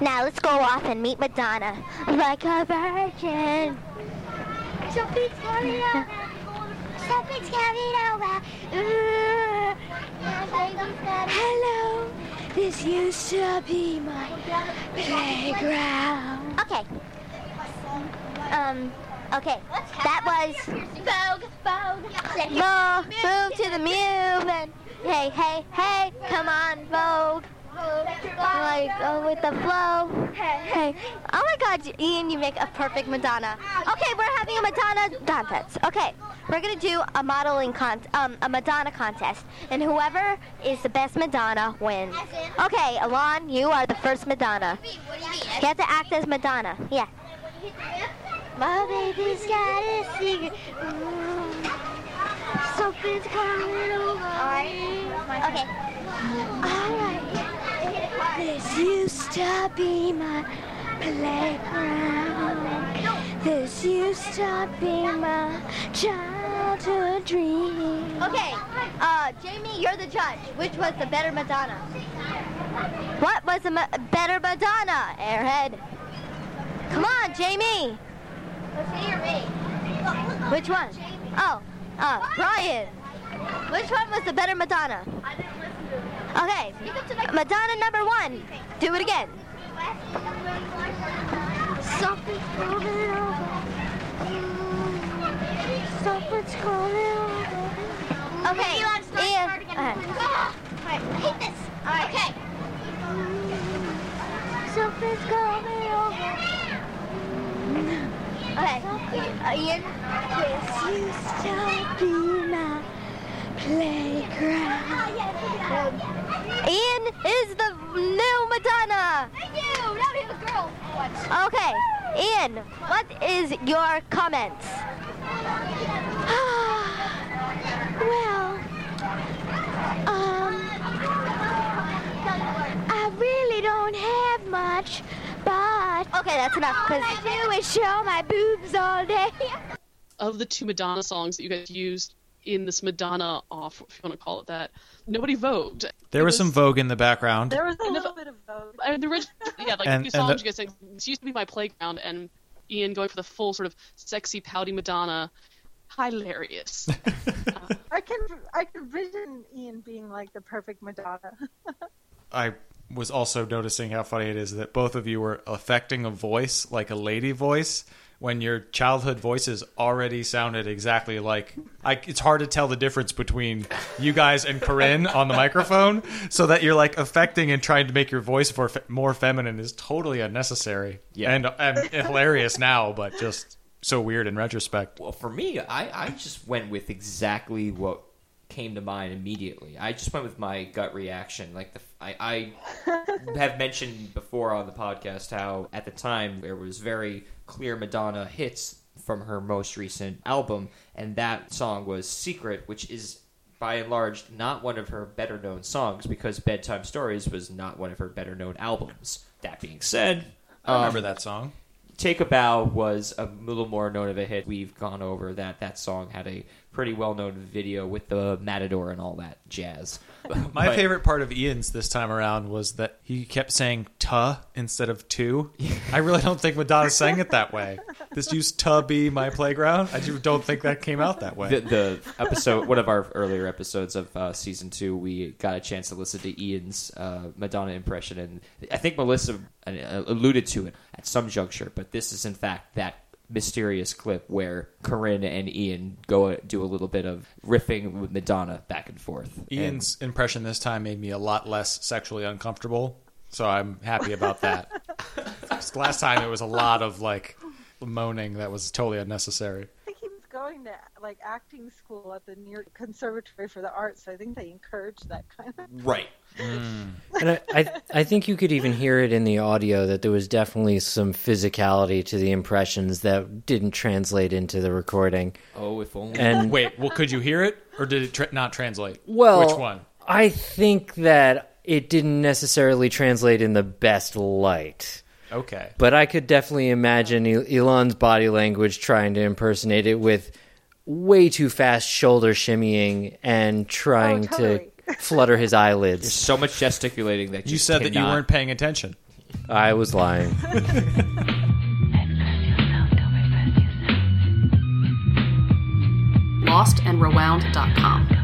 Now let's go off and meet Madonna. Like a virgin. Something's coming out. Something's coming out. Hello. This used to be my playground. Okay. Okay. That was Vogue. Move to the movement. Hey, hey, hey. Come on, Vogue. Like, oh, with the flow. Hey. Oh my God, Ian, you make a perfect Madonna. Okay, we're having a Madonna contest. Okay, we're gonna do a modeling a Madonna contest, and whoever is the best Madonna wins. Okay, Alon, you are the first Madonna. You have to act as Madonna. Yeah. My baby's got a secret. Something's coming over. Okay. All right. This used to be my playground. This used to be my childhood dream. Okay, Jamie, you're the judge. Which was the better Madonna? What was the better Madonna, Airhead? Come on, Jamie. Let's hear me. Which one? Oh, Brian. Which one was the better Madonna? Okay, Madonna number one. Do it again. Something's coming over. Something's coming over. Okay, Ian. I hate this. All right. Okay. Something's coming over. Okay, Ian. This used to be my playground. Ian is the new Madonna. Thank you. Now we have a girl. Okay, Ian, what is your comments? Well, I really don't have much, but okay, that's enough. Because I do is show my boobs all day. Of the two Madonna songs that you guys used in this Madonna off, if you want to call it that, nobody vogued. There was some Vogue in the background. There was a little bit of Vogue. I mean, the original, yeah, like and, a few songs you guys sang. This used to be my playground, and Ian going for the full sort of sexy, pouty Madonna. Hilarious. I can envision Ian being like the perfect Madonna. I was also noticing how funny it is that both of you were affecting a voice, like a lady voice, when your childhood voices already sounded exactly like... it's hard to tell the difference between you guys and Corinne on the microphone, so that you're like affecting and trying to make your voice more feminine is totally unnecessary. Yeah. And hilarious now, but just so weird in retrospect. Well, for me, I just went with exactly what came to mind immediately. I just went with my gut reaction. Like I have mentioned before on the podcast how at the time there was very clear Madonna hits from her most recent album, and that song was Secret, which is by and large not one of her better known songs because Bedtime Stories was not one of her better known albums. That being said, I remember that song. Take a Bow was a little more known of a hit. We've gone over that. That song had a pretty well-known video with the Matador and all that jazz. My favorite part of Ian's this time around was that he kept saying "ta" instead of "two." I really don't think Madonna sang it that way. This used to be my playground. I just don't think that came out that way. The episode, one of our earlier episodes of season 2, we got a chance to listen to Ian's Madonna impression, and I think Melissa alluded to it at some juncture, but this is in fact that mysterious clip where Corinne and Ian go do a little bit of riffing with Madonna back and forth. Ian's impression this time made me a lot less sexually uncomfortable, so I'm happy about that. Last time it was a lot of like moaning that was totally unnecessary. I think he was going to like acting school at the New York Conservatory for the Arts, so I think they encouraged that kind of right. Mm. And I think you could even hear it in the audio that there was definitely some physicality to the impressions that didn't translate into the recording. Oh, if only. And wait, well, could you hear it, or did it not translate? Well, which one? I think that it didn't necessarily translate in the best light. Okay. But I could definitely imagine Elon's body language trying to impersonate it with way too fast shoulder shimmying and trying to flutter his eyelids. There's so much gesticulating that you said that you weren't paying attention. I was lying. Lostandrewound.com